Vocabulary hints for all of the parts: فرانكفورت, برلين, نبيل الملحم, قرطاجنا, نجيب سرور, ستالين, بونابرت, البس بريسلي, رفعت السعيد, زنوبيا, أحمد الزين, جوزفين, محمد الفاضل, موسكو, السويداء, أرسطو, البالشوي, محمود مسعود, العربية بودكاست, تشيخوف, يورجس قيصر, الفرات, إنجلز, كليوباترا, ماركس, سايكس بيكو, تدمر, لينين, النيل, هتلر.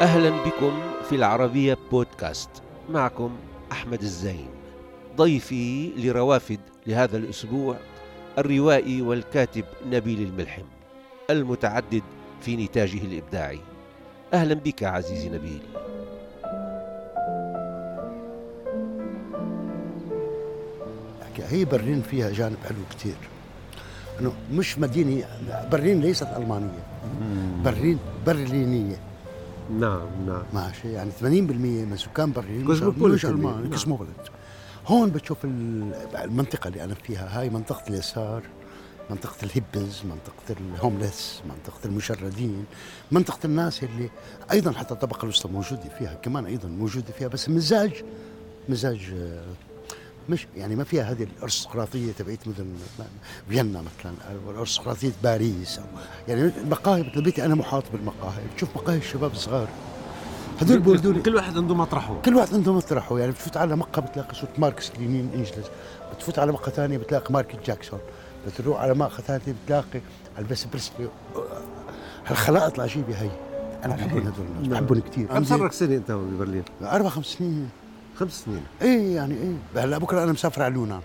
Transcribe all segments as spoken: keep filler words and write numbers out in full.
أهلا بكم في العربية بودكاست، معكم أحمد الزين. ضيفي لروافد لهذا الأسبوع الروائي والكاتب نبيل الملحم المتعدد في نتاجه الإبداعي. أهلا بك عزيزي نبيل. هي برلين فيها جانب حلو كتير، أنه مش مدينة، برلين ليست ألمانية، برلين برلينية. نعم نعم ماشي، يعني ثمانين بالمئة من سكان برلين مش ألمان، كسموبوليت. هون بتشوف المنطقة اللي أنا فيها، هاي منطقة اليسار، منطقة الهبز، منطقة الهوملس، منطقة المشردين، منطقة الناس اللي أيضا حتى الطبقة الوسطى موجودة فيها، كمان أيضا موجودة فيها، بس مزاج مزاج مش يعني ما فيها هذه الأرستقراطية تبعت مثل فيينا مثلا، أو الأرستقراطية باريس، أو يعني المقاهي. مثل بيتي أنا محاط بالمقاهي، بتشوف مقاهي الشباب الصغار هذول بوردولي، كل واحد عنده مطرحه كل واحد عنده مطرحه يعني بتفوت على مقهى بتلاقي صوت ماركس لينين إنجلز، بتفوت على مقهى ثانية بتلاقي ماركت جاكسون، بتروح على مقهى ثالثة بتلاقي البس بريسلي. هالخلائط العجيبة هي أنا بحبهم هذول الناس، بحبهم كتير. كم صار لك سنة أنت ببرلين؟ أربع خمس سنين خمس سنين ايه يعني ايه هلا بكره انا مسافر على اليونان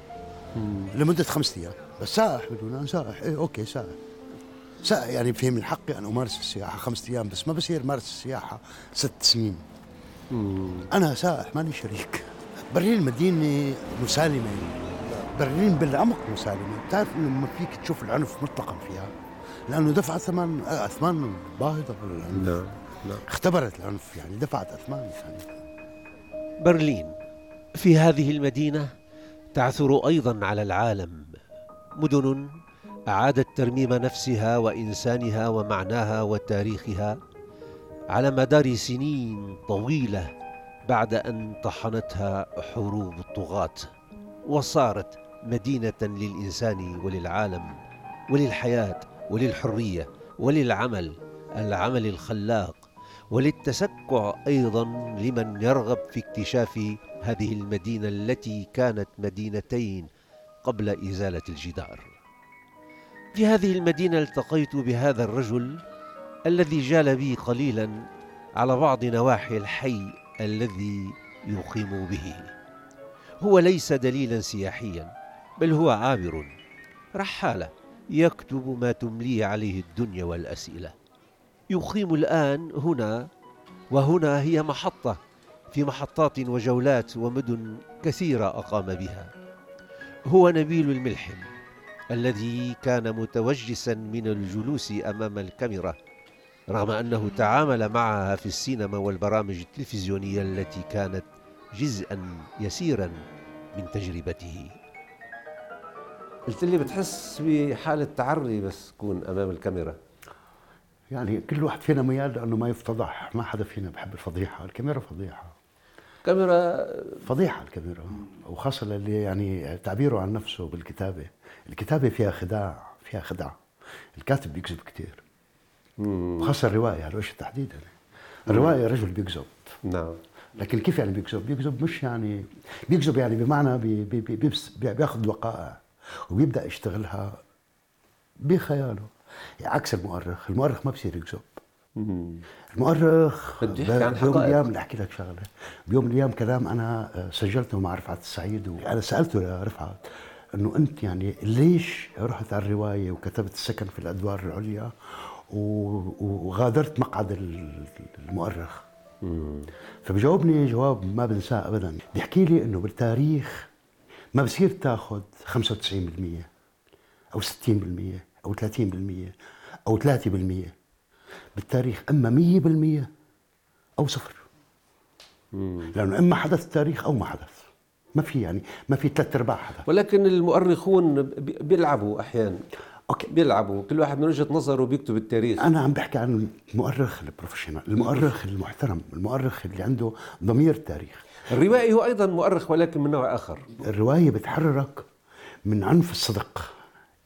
لمده خمس ايام، بس سائح باليونان، سائح ايه اوكي سائح سائح يعني في من حقي ان امارس السياحه خمس ايام بس، ما بصير مارس السياحه ست سنين. مم. انا سائح ماني شريك. برلين مدينه مسالمه، برلين بالعمق مسالمه، بتعرف انه ما فيك تشوف العنف مطلقا فيها، لانه دفعت ثمن اثمان باهظه للعنف. لا لا اختبرت العنف، يعني دفعت اثمان يعني. برلين، في هذه المدينة تعثر أيضاً على العالم مدن أعادت ترميم نفسها وإنسانها ومعناها وتاريخها على مدار سنين طويلة بعد أن طحنتها حروب الطغاة، وصارت مدينة للإنسان وللعالم وللحياة وللحرية وللعمل، العمل الخلاق، وللتسكع أيضاً لمن يرغب في اكتشاف هذه المدينة التي كانت مدينتين قبل إزالة الجدار. في هذه المدينة التقيت بهذا الرجل الذي جال بي قليلاً على بعض نواحي الحي الذي يقيم به. هو ليس دليلاً سياحياً، بل هو عابر رحالة يكتب ما تملي عليه الدنيا والأسئلة. يقيم الآن هنا، وهنا هي محطة في محطات وجولات ومدن كثيرة أقام بها. هو نبيل الملحم الذي كان متوجساً من الجلوس أمام الكاميرا، رغم أنه تعامل معها في السينما والبرامج التلفزيونية التي كانت جزءاً يسيراً من تجربته. قلت لي بتحس بحالة تعري بس تكون أمام الكاميرا؟ يعني كل واحد فينا ميال لأنه ما يفتضح، ما حدا فينا بحب الفضيحة. الكاميرا فضيحة، كاميرا فضيحة الكاميرا، وخاصة اللي يعني تعبيره عن نفسه بالكتابة. الكتابة فيها خداع، فيها خداع الكاتب بيكذب كتير، خاصة الرواية على وجه التحديد. الرواية رجل بيكذب، نعم، لكن كيف يعني بيكذب؟ بيكذب مش يعني بيكذب يعني بمعنى بي بي بي بي بياخد وقائع وبيبدأ يشتغلها بخياله، عكس المؤرخ. المؤرخ ما بصير يكذب. المؤرخ بيوم الأيام بدي أحكي لك شغلة، بيوم الأيام كلام أنا سجلته مع رفعت السعيد، وأنا سألته لرفعت إنه أنت يعني ليش رحت على الرواية وكتبت السكن في الأدوار العليا وغادرت مقعد المؤرخ؟ فبجاوبني جواب ما بنساه أبدا، بيحكي لي إنه بالتاريخ ما بصير تاخد خمسة وتسعين بالمية أو ستين بالمية أو ثلاثين بالمية أو ثلاثة بالمية بالتاريخ، إما مية بالمية أو صفر، لأنه إما حدث التاريخ أو ما حدث، ما في يعني ما في ثلاث أرباع حدث. ولكن المؤرخون بيلعبوا أحيانا، أوكي بيلعبوا، كل واحد من وجهة نظره بيكتب التاريخ. أنا عم بحكي عن المؤرخ البروفيشنال، المؤرخ المحترم، المؤرخ اللي عنده ضمير تاريخ. الروائي هو أيضا مؤرخ ولكن من نوع آخر. الرواية بتحررك من عنف الصدق،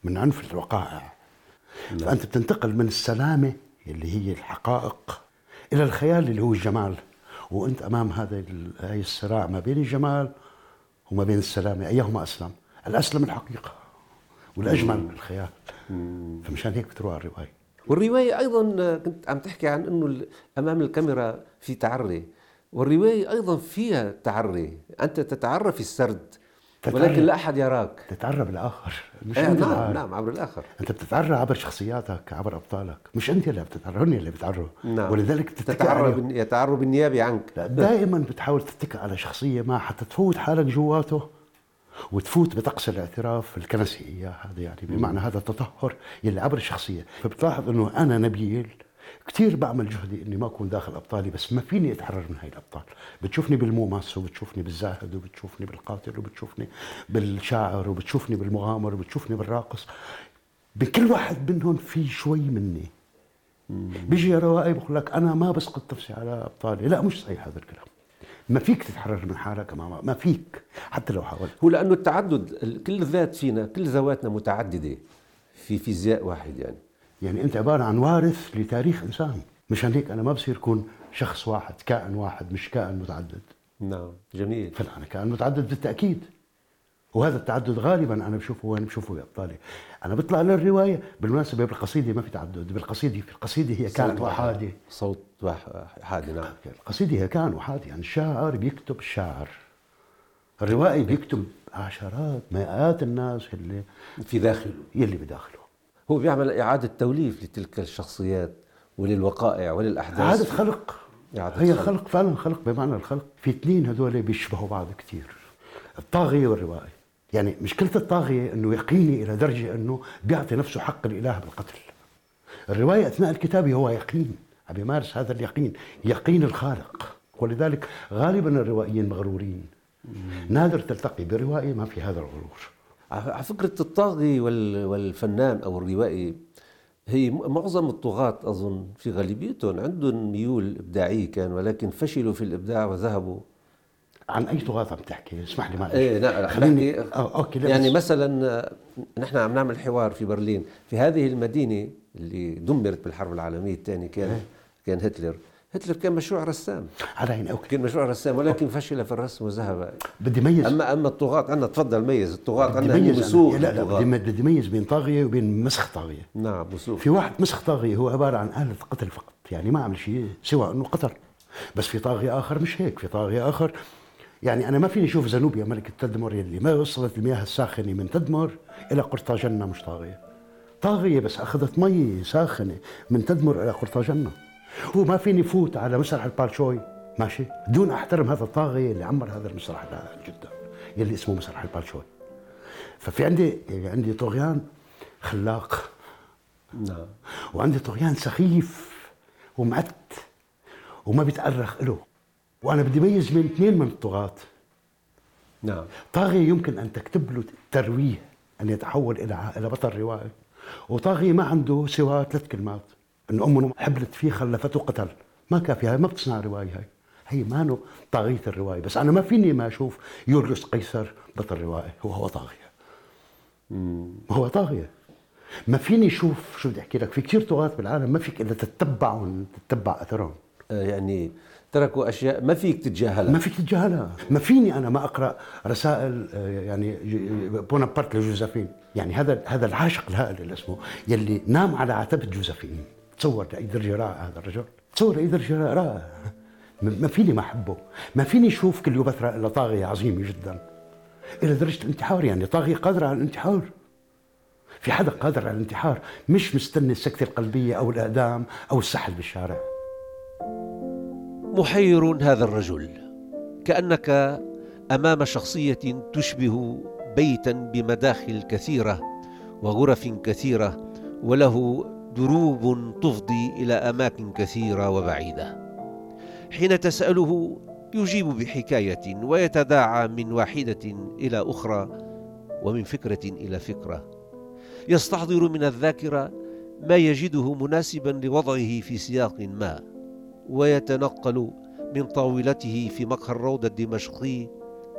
من عنف الوقائع. لا. فأنت بتنتقل من السلامة اللي هي الحقائق إلى الخيال اللي هو الجمال، وأنت أمام هذا هاي الصراع ما بين الجمال وما بين السلامة، أيهما أسلم؟ الأسلم الحقيقة والأجمل الخيال. فمشان هيك بتروح الرواية. والرواية أيضا كنت عم تحكي عن أنه أمام الكاميرا في تعري، والرواية أيضا فيها تعري، أنت تتعرى في السرد ولكن لا أحد يراك، تتعرى بالآخر مش آه انت. نعم نعم عبر الآخر أنت بتتعرى عبر شخصياتك، عبر أبطالك، مش أنت اللي بتتعرى، هن اللي بتتعروا. نعم. ولذلك تتعرى يتعروا بالنيابة عنك، دائما بتحاول تتكئ على شخصية ما حتى تفوت حالك جواته وتفوت بطقس الاعتراف الكنسية هذا، يعني بمعنى هذا التطهر اللي عبر الشخصية. فبتلاحظ أنه أنا نبيل كتير بعمل جهدي أني ما أكون داخل أبطالي، بس ما فيني أتحرر من هاي الأبطال. بتشوفني بالممثل، وبتشوفني بالزاهد، وبتشوفني بالقاتل، وبتشوفني بالشاعر، وبتشوفني بالمغامر، وبتشوفني بالراقص. بكل واحد منهم في شوي مني. بيجي روائي بقول لك أنا ما بسقط نفسي على أبطالي، لا مش صحيح هذا الكلام. ما فيك تتحرر من حالك، ما, ما فيك حتى لو حاولت. هو لأنه التعدد، كل ذات فينا، كل ذواتنا متعددة في فيزياء واحد، يعني يعني أنت عبارة عن وارث لتاريخ إنسان. مشان هيك أنا ما بصير كون شخص واحد، كائن واحد، مش كائن متعدد. نعم جميل. فلا أنا كائن متعدد بالتأكيد، وهذا التعدد غالبا أنا بشوفه وأنا بشوفه بأبطالي. أنا بطلع للرواية بالمناسبة، بالقصيدة ما في تعدد. بالقصيدة في القصيدة هي كائن وحادي، صوت وحادي. نعم القصيدة هي كائن وحادي، يعني الشاعر بيكتب الشاعر، الروائي بيكتب عشرات مئات الناس اللي في داخله، يلي بداخله. هو بيعمل إعادة توليف لتلك الشخصيات وللوقائع وللأحداث. إعادة خلق، إعادة هي خلق. خلق فعلا، خلق بمعنى الخلق. في اثنين هذول بيشبهوا بعض كتير، الطاغية والروائي. يعني مشكلة الطاغية أنه يقيني إلى درجة أنه بيعطي نفسه حق الإله بالقتل. الرواية أثناء الكتابة هو يقين، عم يمارس هذا اليقين، يقين الخالق. ولذلك غالبا الروائيين مغرورين، نادر تلتقي بروائي ما في هذا الغرور. على فكرة الطاغي والفنان أو الروائي، هي معظم الطغاة أظن في غالبيتهم عندهم ميول إبداعية كان، ولكن فشلوا في الإبداع وذهبوا. عن أي طغاة عم تحكي؟ اسمح لي معلش. إيه لا خليني أو أوكي. يعني مثلا نحن عم نعمل حوار في برلين، في هذه المدينة اللي دمرت بالحرب العالمية الثانية كان إيه؟ كان هتلر هتلر كان مشروع رسام على عيني. أوكي. كان مشروع رسام ولكن أوكي. فشل في الرسم وذهب. بدي ميز. أما أما الطغاة عنا، تفضل ميز الطغاة عنا. مسوخ. لا لا بدي ميز بين طاغية وبين مسخ طاغية. نعم مسوخ. في واحد مسخ طاغية هو عبارة عن آلة قتل فقط، يعني ما عمل شيء سوى إنه قتل. بس في طاغية آخر مش هيك، في طاغية آخر يعني أنا ما فيني أشوف زنوبيا ملكة تدمر اللي ما وصلت المياه الساخنة من تدمر إلى قرطاجنا مش طاغية. طاغية بس أخذت مي ساخنة من تدمر إلى قرطاجنا. وما فيني فوت على مسرح البالشوي ماشي دون أحترم هذا الطاغية اللي عمر هذا المسرح جدا يلي اسمه مسرح البالشوي. ففي عندي عندي طغيان خلاق، نعم، وعندي طغيان سخيف ومعت وما بيتأرخ له. وأنا بدي ميز بين اثنين من الطغاة. نعم. طاغية يمكن أن تكتب له ترويه أن يتحول إلى إلى بطل روائي، وطاغية ما عنده سوى ثلاث كلمات، إن أمه حبلت فيه خلفته قتل، ما كافي. هاي ما بتصنع رواية، هاي هي مانو طاغية الرواية. بس أنا ما فيني ما أشوف يورجس قيصر بطل روائي، وهو طاغية. امم هو طاغية. ما فيني أشوف، شو بدي أحكي لك، في كثير طغاة بالعالم ما فيك إلا تتبعهم، تتبع أثرهم. يعني تركوا أشياء ما فيك تتجاهلها، ما فيك تتجاهلها. ما فيني أنا ما أقرأ رسائل يعني بونابرت لجوزفين، يعني هذا هذا العاشق الهائل اللي اسمه يلي نام على عتبة جوزفين. تصور لأي درجة رائع هذا الرجل، تصور لأي درجة رائع. ما فيني ما أحبه. ما فيني أشوف كليوباترا إلا طاغية عظيمة جدا إلى درجة الانتحار، يعني طاغية قادرة على الانتحار. في حدا قادر على الانتحار، مش مستني السكتة القلبية أو الإعدام أو السحل بالشارع. محير هذا الرجل، كأنك أمام شخصية تشبه بيتا بمداخل كثيرة وغرف كثيرة، وله دروب تفضي إلى أماكن كثيرة وبعيدة. حين تسأله يجيب بحكاية، ويتداعى من واحدة إلى أخرى ومن فكرة إلى فكرة. يستحضر من الذاكرة ما يجده مناسبا لوضعه في سياق ما، ويتنقل من طاولته في مقهى الروضة الدمشقي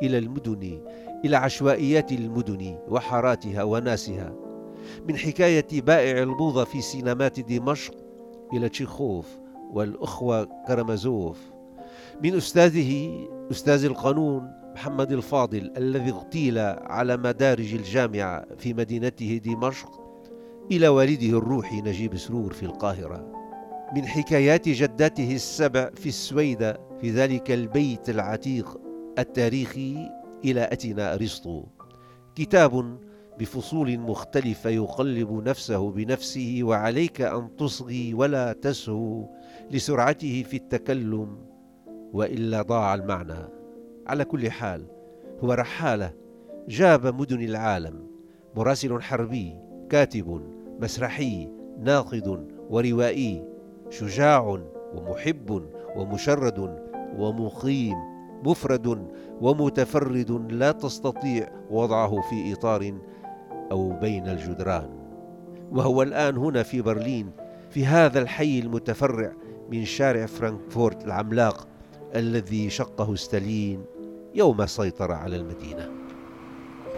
إلى المدن، إلى عشوائيات المدن وحاراتها وناسها، من حكاية بائع البوظة في سينمات دمشق إلى تشيخوف والأخوة كرامازوف، من أستاذه أستاذ القانون محمد الفاضل الذي اغتيل على مدارج الجامعة في مدينته دمشق إلى والده الروحي نجيب سرور في القاهرة، من حكايات جداته السبع في السويدة في ذلك البيت العتيق التاريخي إلى أتينا أرسطو، كتاب بفصول مختلفة يقلب نفسه بنفسه، وعليك أن تصغي ولا تسهو لسرعته في التكلم وإلا ضاع المعنى. على كل حال هو رحالة جاب مدن العالم، مراسل حربي، كاتب مسرحي، ناقد وروائي، شجاع ومحب ومشرد ومقيم، مفرد ومتفرد لا تستطيع وضعه في إطار أو بين الجدران. وهو الآن هنا في برلين، في هذا الحي المتفرع من شارع فرانكفورت العملاق الذي شقه ستالين يوم سيطر على المدينة.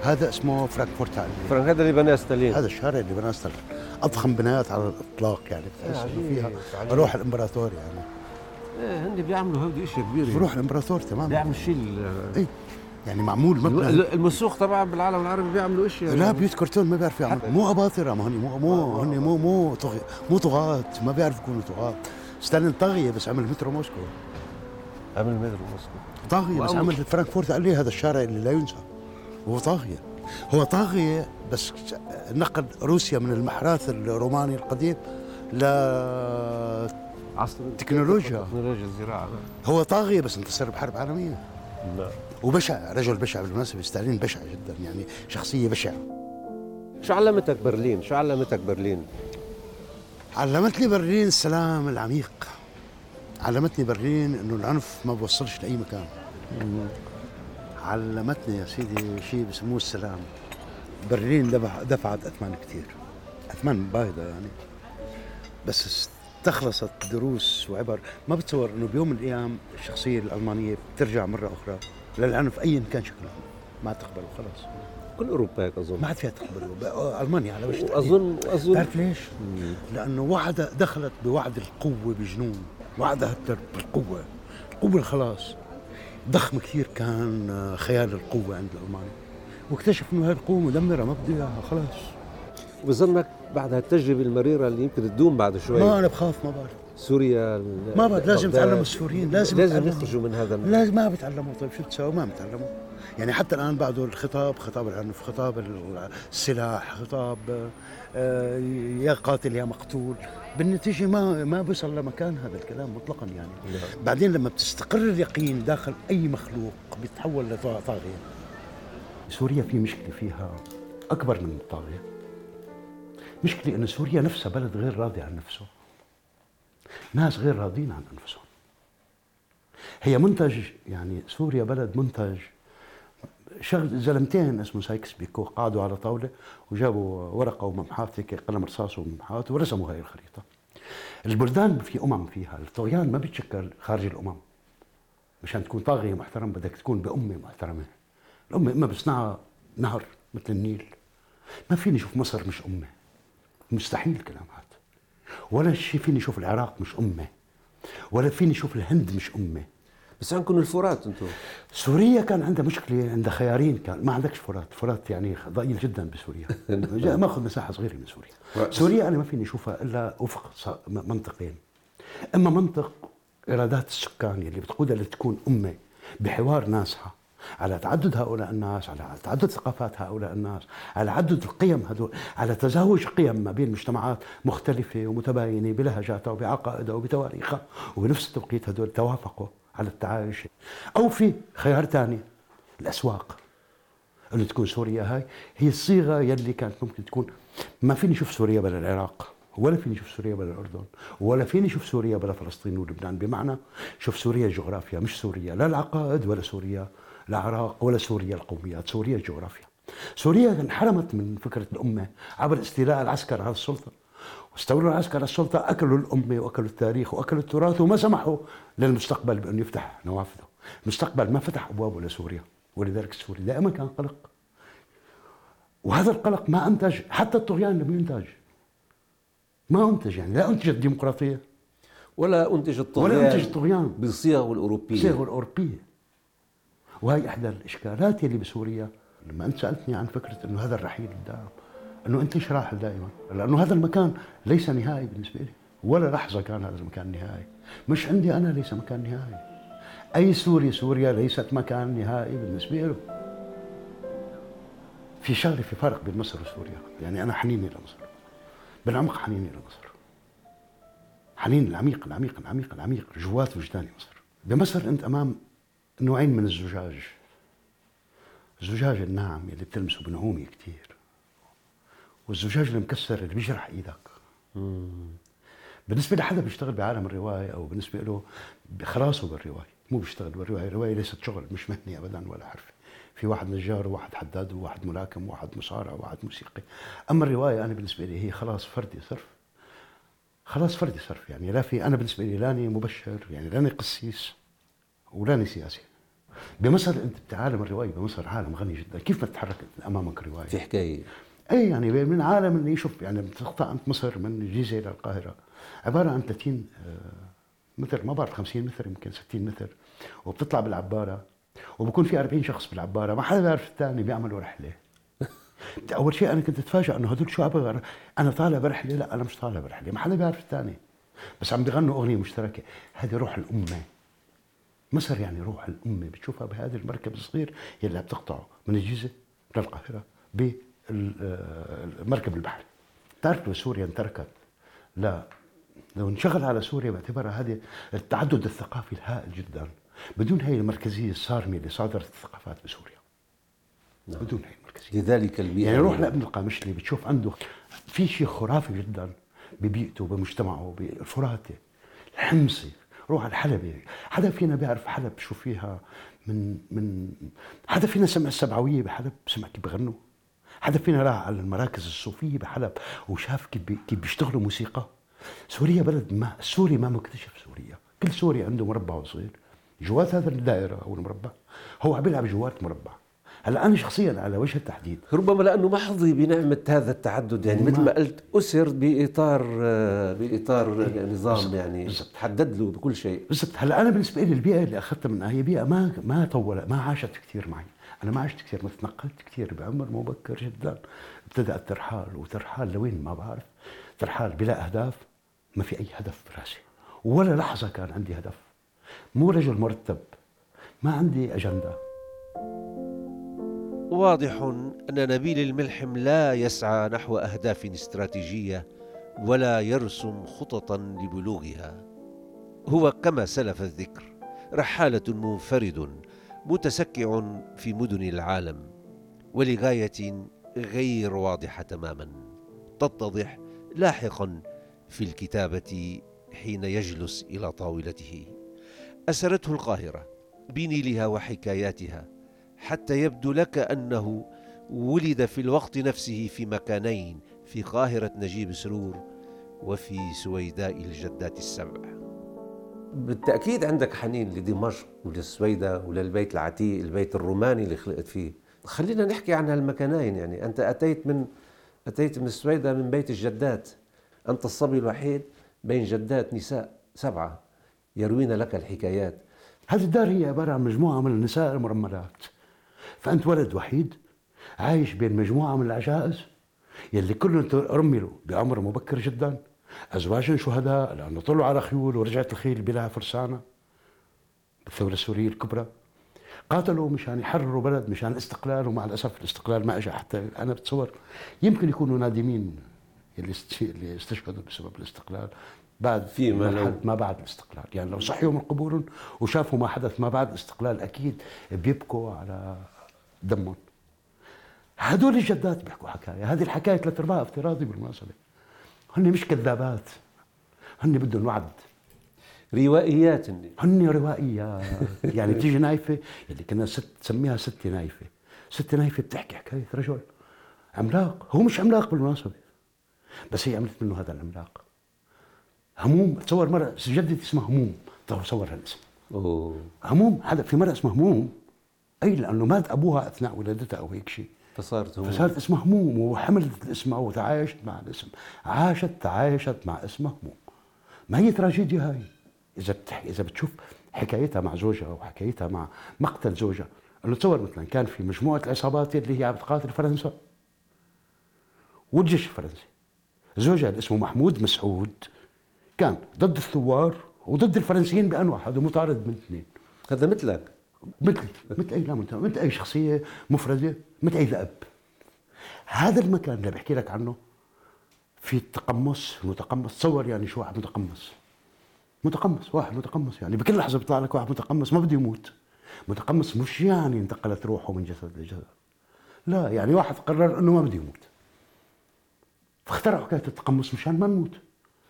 هذا اسمه فرانكفورت. فرانك هذا اللي بناه ستالين، هذا الشارع اللي بناه ستالين، أضخم بنايات على الإطلاق، يعني تحس فيها روح الإمبراطور. يعني هندي بيعملوا هودي إشي كبير، روح الإمبراطور تمام، بيعمل شيء إيه يعني معمول مبنى. المسوق طبعا بالعالم العربي بيعملوا إشي يعني، لا بيوت كرتون ما بيعرفوا يعملوا، مو أباطرة، ما هني مو مو هني مو مو طغي مو طغاة، ما بيعرفوا يكونوا طغاة. ستالين طاغية بس عمل مترو موسكو، عمل مترو موسكو طاغية بس عمل فرانكفورت عليه، هذا الشارع اللي لا ينسى. هو طاغية، هو طاغية بس نقل روسيا من المحراث الروماني القديم ل عصر التكنولوجيا، تكنولوجيا الزراعة. هو طاغية بس انتصر بحرب عالمية. لا وبشع، رجل بشع بالمناسبة، ستالين بشع جدا، يعني شخصية بشعة. شو علمتك برلين؟ شو علمتك برلين؟ علمتني برلين السلام العميق، علمتني برلين إنه العنف ما بوصلش لأي مكان. مم. علمتني يا سيدي شيء بسموه السلام. برلين دفعت أثمان كتير، أثمان باهظة يعني، بس تخلصت دروس وعبر. ما بتصور انه بيوم من الايام الشخصيه الالمانيه بترجع مره اخرى للعنف ايا كان شكله، ما تقبله خلاص. كل اوروبا هيك اظن، ما عاد فيها تقبله المانيا على وجه اظن اظن تعرف ليش؟ مم. لانه وعدها دخلت بوعد القوه بجنون، وعدها بالقوه، القوه الخلاص ضخم كثير، كان خيال القوه عند الالمان، واكتشف انه هاي القوه مدمره، ما بده اياها خلاص. بظنك بعد هالتجربة المريرة اللي يمكن تدوم بعد شوي؟ ما أنا بخاف، ما بعرف سوريا ما بعرف، لازم تعلموا السوريين، لازم لازم يخرجوا من هذا الموضوع. لازم ما بتعلموا، طيب شو بتساوي؟ ما بتعلموا يعني. حتى الآن بعده الخطاب، خطاب العنف، خطاب السلاح، خطاب آه يا قاتل يا مقتول، بالنتيجة ما ما بيصل لمكان هذا الكلام مطلقا يعني. لا. بعدين لما بتستقر اليقين داخل أي مخلوق بيتحول لطاغية. سوريا في مشكلة فيها أكبر من الطاغية، مشكلة إن سوريا نفسها بلد غير راضي عن نفسه، ناس غير راضين عن أنفسهم. هي منتج يعني، سوريا بلد منتج. شغل زلمتين اسمه سايكس بيكو قعدوا على طاولة وجابوا ورقة وممحات هيك، قلم رصاص وممحات، ورسموا هاي الخريطة. البلدان في أمم فيها، الطغيان ما بيتشكل خارج الأمم. مشان تكون طاغية محترم بدك تكون بأمة محترمة. الأمة إما بصنعها نهر مثل النيل، ما فيني نشوف مصر مش أمة، مستحيل الكلام هذا. ولا شيء فيني نشوف العراق مش أمة، ولا فيني نشوف الهند مش أمة. بس عندكم الفرات أنتم. سوريا كان عندها مشكلة، عندها خيارين، كان ما عندكش فرات، فرات يعني ضئيل جدا بسوريا. ما أخذ مساحة صغيرة من سوريا. سوريا أنا ما فيني أشوفها إلا وفق منطقين، إما منطق إرادات السكان اللي بتقودها لتكون أمة بحوار ناسها، على تعدد هؤلاء الناس، على تعدد ثقافات هؤلاء الناس، على تعدد القيم هذول، على تزاوج قيم ما بين مجتمعات مختلفة ومتباينة بلهجاتها وبعقائدها وبتواريخها، وبنفس التوقيت هذول توافقوا على التعايش. أو في خيار ثاني، الأسواق، أنه تكون سوريا هاي هي الصيغة يلي كانت ممكن تكون. ما فيني شوف سوريا بلا العراق، ولا فيني شوف سوريا بلا الأردن، ولا فيني شوف سوريا بلا فلسطين ولبنان. بمعنى شوف سوريا جغرافيا، مش سوريا لا العقائد، ولا سوريا العراق، ولا سوريا القوميات، سوريا الجغرافيا. سوريا انحرمت من فكرة الأمة عبر استيلاء العسكر على السلطة، واستولوا العسكر على السلطة، أكلوا الأمة وأكلوا التاريخ وأكلوا التراث، وما سمحوا للمستقبل بأن يفتح نوافذه. المستقبل ما فتح أبوابه لسوريا، ولذلك السوري دائما كان قلق، وهذا القلق ما أنتج، حتى الطغيان لم ينتج، ما أنتج يعني، لا أنتج الديمقراطية ولا أنتج الطغيان، ولا أنتج الطغيان بصيغه الأوروبية، بصيغه الأوروبية. وهي إحدى الإشكالات اللي بسوريا. لما أنت سألتني عن فكرة إنه هذا الرحيل الدائم، أنه أنت إيش راحل دائما، لأنه هذا المكان ليس نهائي بالنسبة لي، ولا لحظة كان هذا المكان نهائي. مش عندي أنا ليس مكان نهائي، أي سوري سوريا ليست مكان نهائي بالنسبة له. في شغلة، في فرق بين مصر وسوريا، يعني أنا حنيني لمصر، بالعمق حنيني لمصر، حنين العميق العميق العميق العميق جوات وجداني مصر. بمصر أنت أمام نوعين من الزجاج، الزجاج الناعم اللي بتلمسه بنعومة كتير، والزجاج المكسر اللي بيجرح إيدك. مم. بالنسبة لحدا بيشتغل بعالم الرواية أو بالنسبة له خلاصه بالرواية، مو بيشتغل بالرواية، الرواية ليست شغل، مش مهني أبداً ولا حرفي. في واحد نجار وواحد حداد وواحد ملاكم وواحد مصارع وواحد موسيقي. أما الرواية أنا بالنسبة لي هي خلاص فردي صرف، خلاص فردي صرف. يعني لا في، أنا بالنسبة لي لاني مبشر، يعني لاني قسيس ولاني سياسي. بمصر أنت بتعالم الرواية، بمصر عالم غني جداً، كيف ما تتحرك أمامك رواية في حكاية. أي يعني من عالم اللي يشوف، يعني بتقطع أنت مصر من الجيزة إلى القاهرة عبارة عن ثلاثين متر، ما بعرف خمسين متر، يمكن ستين متر، وبتطلع بالعبارة وبكون في أربعين شخص بالعبارة، ما حدا بيعرف الثاني، بيعملوا رحلة. أول شيء أنا كنت أتفاجأ إنه هدول شو أبغى، أنا طالع برحلة؟ لا أنا مش طالع برحلة، ما حدا بيعرف الثاني، بس عم بيغنوا أغنية مشتركة. هذه روح الأمة، مصر يعني روح الأمة، بتشوفها بهذا المركب الصغير يلي بتقطعه من الجيزة للقاهرة بالمركب البحر. تركت سوريا، انتركت، لا لو انشغل على سوريا باعتبارها هذه التعدد الثقافي الهائل جدا. بدون هاي المركزية الصارمة اللي صادرت الثقافات بسوريا، نعم. بدون هاي المركزية، لذلك البيئة يعني روح لابن القامشلي بتشوف عنده في شيء خرافي جدا ببيئته بمجتمعه بفراته الحمصي. روح الحلبي، حدا فينا بيعرف حلب شو فيها من من حدا فينا سمع السبعوية بحلب، سمع كيف بغنوا، حدا فينا راح على المراكز الصوفية بحلب وشاف كيف كيف بيشتغلوا موسيقى. سوريا بلد ما سوري ما مكتشف سوريا، كل سوري عنده مربع وصغير جوات هذا الدائرة أو المربع، هو عم بيلعب جوات مربع. هلا أنا شخصياً على وجه التحديد، ربما لأنه محظي بنعمة هذا التعدد، يعني مثل ما قلت أسر بإطار بإطار نظام يعني بالزبط. تحدد له بكل شيء بالضبط. هلا أنا بالنسبة لي البيئة اللي أخذتها منها هي بيئة ما ما طول ما عاشت كثير معي، أنا ما عشت كثير، ما تنقلت كثير، بعمر مبكر جداً ابتدأ الترحال، وترحال لوين ما بعرف، ترحال بلا أهداف، ما في أي هدف براسي، ولا لحظة كان عندي هدف، مو رجل مرتب، ما عندي أجندة. واضح أن نبيل الملحم لا يسعى نحو أهداف استراتيجية ولا يرسم خططا لبلوغها، هو كما سلف الذكر رحالة منفرد متسكع في مدن العالم، ولغاية غير واضحة تماما تتضح لاحقا في الكتابة حين يجلس إلى طاولته. أسرته القاهرة بنيلها وحكاياتها حتى يبدو لك أنه ولد في الوقت نفسه في مكانين، في قاهرة نجيب سرور وفي سويداء الجدات السبع. بالتأكيد عندك حنين لدمشق وللسويداء وللبيت العتيق، البيت الروماني اللي خلقت فيه. خلينا نحكي عن هالمكانين، يعني أنت أتيت من أتيت من السويداء من بيت الجدات، أنت الصبي الوحيد بين جدات نساء سبعة يروين لك الحكايات. هذه الدار هي عبارة عن مجموعة من النساء المرملات، فأنت ولد وحيد عايش بين مجموعة من العجائز يلي كلهم ترملوا بعمر مبكر جدا، أزواجهم شهداء لأنه طلعوا على خيول ورجعت الخيل بلا فرسانة بالثورة السورية الكبرى، قاتلوا مشان يحرروا بلد، مشان الاستقلال، ومع الأسف الاستقلال ما أجا. حتى أنا بتصور يمكن يكونوا نادمين اللي استشهدوا بسبب الاستقلال بعد في ما بعد الاستقلال، يعني لو صحيوا من قبورهم وشافوا ما حدث ما بعد الاستقلال أكيد بيبكوا على دمهم. هدول الجدات بيحكوا حكاية، هذه الحكاية ثلاث أرباع افتراضي بالمناسبة، هن مش كذابات، هن بدهم وعد، روائيات، هن روائيات يعني بتيجي نايفة اللي كنا ست سميها ست نايفة، ست نايفة بتحكي حكاية رجل عملاق، هو مش عملاق بالمناسبة بس هي عملت منه هذا العملاق. هموم، تصور مرة جدتي اسمها هموم، تصور هالاسم أوه. هموم، حدا في مرة اسمها هموم، أي لأنه مات أبوها أثناء ولادتها أو هيك شيء، فصارت هموم، فصارت اسمها هموم، وحملت الاسم وتعايشت مع الاسم، عاشت تعايشت مع اسمها هموم. ما هي تراجيديا هاي إذا بتحكي، إذا بتشوف حكايتها مع زوجها وحكايتها مع مقتل زوجها، أنه تصور مثلا كان في مجموعة العصابات اللي هي عم تقاتل فرنسا والجيش الفرنسي. زوجها اسمه محمود مسعود كان ضد الثوار وضد الفرنسيين بأنواع، هذا مطارد من اثنين. هذا مثلك مثلي مثل أي لا مثل أي شخصية مفردة، مثل أي لأب. هذا المكان اللي بحكي لك عنه في تقمص متقمص. تصور يعني شو واحد متقمص متقمص واحد متقمص يعني بكل لحظة بيطلع لك واحد متقمص ما بده يموت. متقمص مش يعني انتقلت روحه من جسد لجسد، لا، يعني واحد قرر انه ما بده يموت فاخترع حكاية التقمص مشان ما نموت.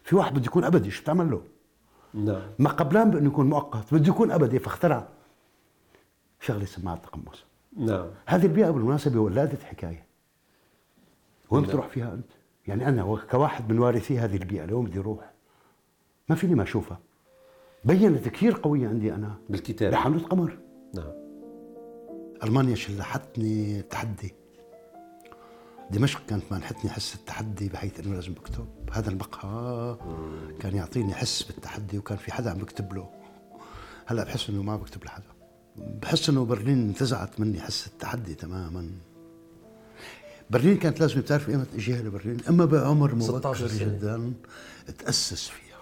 في واحد بده يكون ابدي، شو بتعمل له؟ لا ما قبلان بانه يكون مؤقت، بده يكون ابدي فاخترع شغله اسمها التقمص. نعم. هذه البيئة بالمناسبة ولادت حكاية وين بتروح فيها انت؟ يعني انا كواحد من وارثي هذه البيئة اليوم بدي اروح ما فيني ما اشوفها. بينت كثير قوية عندي انا بالكتاب بحانوت قمر. نعم. المانيا شلحتني تحدي. دمشق كانت منحتني حس التحدي بحيث انه لازم بكتب. هذا المقهى كان يعطيني حس بالتحدي وكان في حدا عم بكتب له. هلا بحس انه ما بكتب لحدا، بحس انه برلين انتزعت مني حس التحدي تماما. برلين كانت لازم تعرف قيمه اجيها لبرلين، اما بعمر مبكر جدا تاسس فيها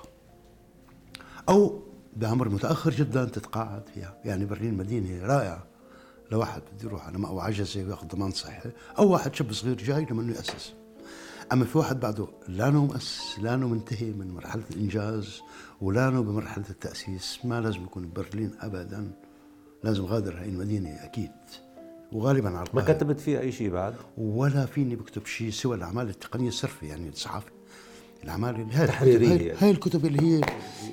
او بعمر متاخر جدا تتقاعد فيها. يعني برلين مدينه رائعه لواحد بده يروح على مأوى عجزه وياخذ ضمان صحي او واحد شاب صغير جاي لمنه ياسس. اما في واحد بعده لانه مؤسس، لانه منتهي من مرحله الانجاز ولانه بمرحله التاسيس، ما لازم يكون برلين ابدا. لازم غادر هاي المدينه اكيد وغالبا على القاهرة. ما كتبت فيها اي شيء بعد ولا فيني بكتب شيء سوى الاعمال التقنيه الصرفه، يعني الصحافه، الاعمال التحريريه، هاي, هاي الكتب اللي هي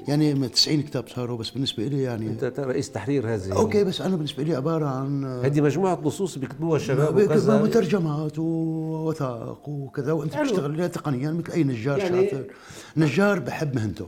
يعني تسعين كتاب صاروا بس بالنسبه لي. يعني انت رئيس تحرير هذه اوكي، بس انا بالنسبه لي عباره عن هذه مجموعه نصوص بيكتبوها الشباب وكذا، مترجمات ووثائق وكذا، وانت بتشتغل لها تقنيا مثل اي نجار يعني شاطر، نجار بحب مهنته.